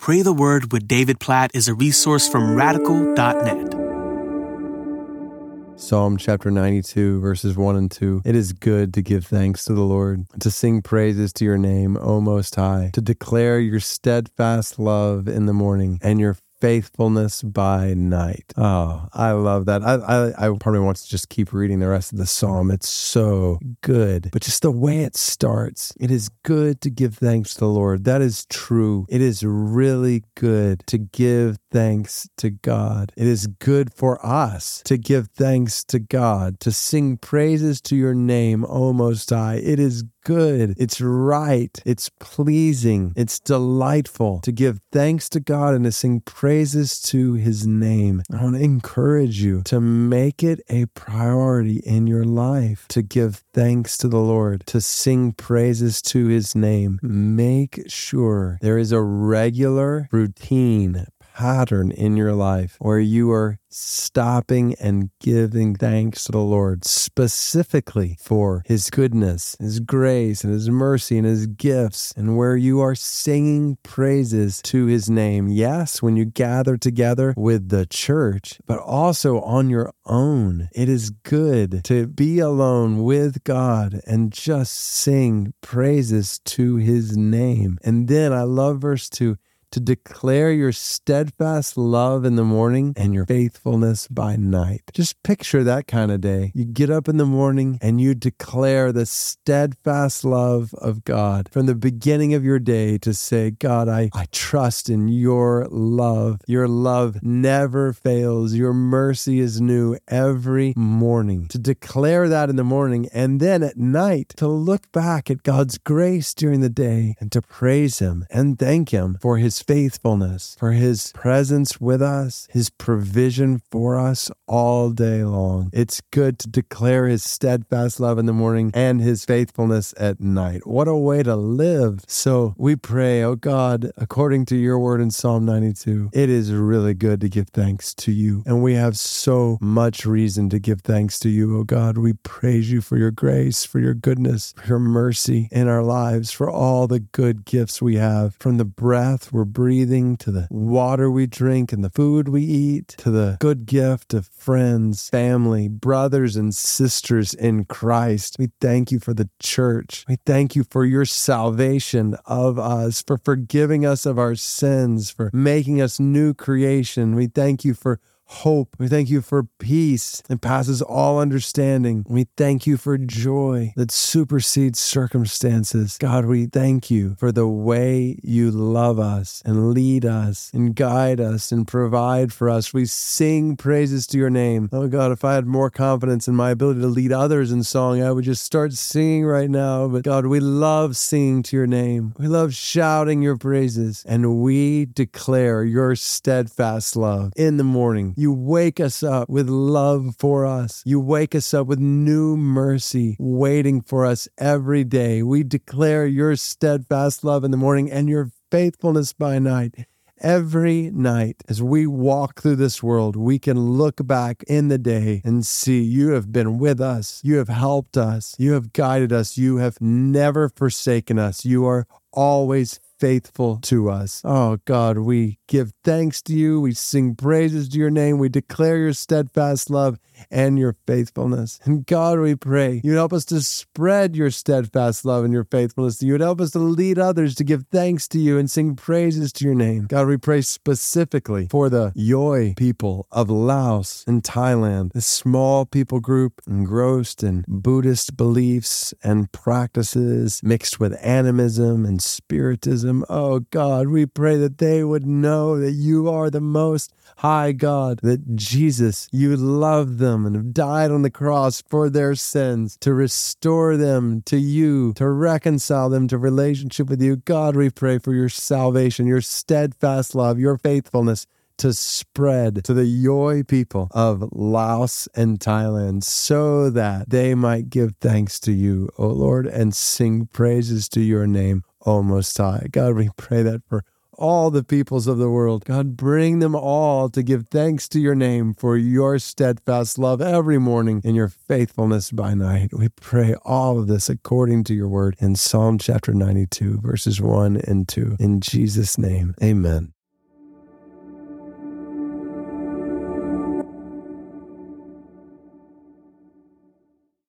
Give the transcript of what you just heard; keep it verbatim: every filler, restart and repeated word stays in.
Pray the Word with David Platt is a resource from Radical dot net. Psalm chapter ninety-two, verses one and two. It is good to give thanks to the Lord, to sing praises to your name, O Most High, to declare your steadfast love in the morning and your faithfulness by night. Oh, I love that. I, I I probably want to just keep reading the rest of the psalm. It's so good. But just the way it starts, it is good to give thanks to the Lord. That is true. It is really good to give thanks to God. It is good for us to give thanks to God, to sing praises to your name, O Most High. It is good. It's right. It's pleasing. It's delightful to give thanks to God and to sing praises to his name. I want to encourage you to make it a priority in your life to give thanks to the Lord, to sing praises to his name. Make sure there is a regular routine pattern in your life where you are stopping and giving thanks to the Lord specifically for his goodness, his grace, and his mercy, and his gifts, and where you are singing praises to his name. Yes, when you gather together with the church, but also on your own. It is good to be alone with God and just sing praises to his name. And then I love verse two. To declare your steadfast love in the morning and your faithfulness by night. Just picture that kind of day. You get up in the morning and you declare the steadfast love of God from the beginning of your day to say, God, I, I trust in your love. Your love never fails. Your mercy is new every morning. To declare that in the morning and then at night to look back at God's grace during the day and to praise him and thank him for his faithfulness, for his presence with us, his provision for us all day long. It's good to declare his steadfast love in the morning and his faithfulness at night. What a way to live. So we pray, oh God, according to your word in Psalm ninety-two, it is really good to give thanks to you. And we have so much reason to give thanks to you, oh God. We praise you for your grace, for your goodness, for your mercy in our lives, for all the good gifts we have, from the breath we're breathing, to the water we drink and the food we eat, to the good gift of friends, family, brothers and sisters in Christ. We thank you for the church. We thank you for your salvation of us, for forgiving us of our sins, for making us new creation. We thank you for hope. We thank you for peace that passes all understanding. We thank you for joy that supersedes circumstances. God, we thank you for the way you love us and lead us and guide us and provide for us. We sing praises to your name. Oh God, if I had more confidence in my ability to lead others in song, I would just start singing right now. But God, we love singing to your name. We love shouting your praises, and we declare your steadfast love in the morning. You wake us up with love for us. You wake us up with new mercy waiting for us every day. We declare your steadfast love in the morning and your faithfulness by night. Every night as we walk through this world, we can look back in the day and see you have been with us. You have helped us. You have guided us. You have never forsaken us. You are always faithful to us. Oh God, we give thanks to you. We sing praises to your name. We declare your steadfast love and your faithfulness. And God, we pray you'd help us to spread your steadfast love and your faithfulness. You would help us to lead others to give thanks to you and sing praises to your name. God, we pray specifically for the Yoi people of Laos and Thailand, this small people group engrossed in Buddhist beliefs and practices mixed with animism and spiritism. Oh God, we pray that they would know that you are the most high God, that Jesus, you love them and have died on the cross for their sins to restore them to you, to reconcile them to relationship with you. God, we pray for your salvation, your steadfast love, your faithfulness to spread to the Yoi people of Laos and Thailand so that they might give thanks to you, O Lord, and sing praises to your name, O Most High. God, we pray that for all the peoples of the world. God, bring them all to give thanks to your name for your steadfast love every morning and your faithfulness by night. We pray all of this according to your word in Psalm chapter ninety-two, verses one and two. In Jesus' name, amen.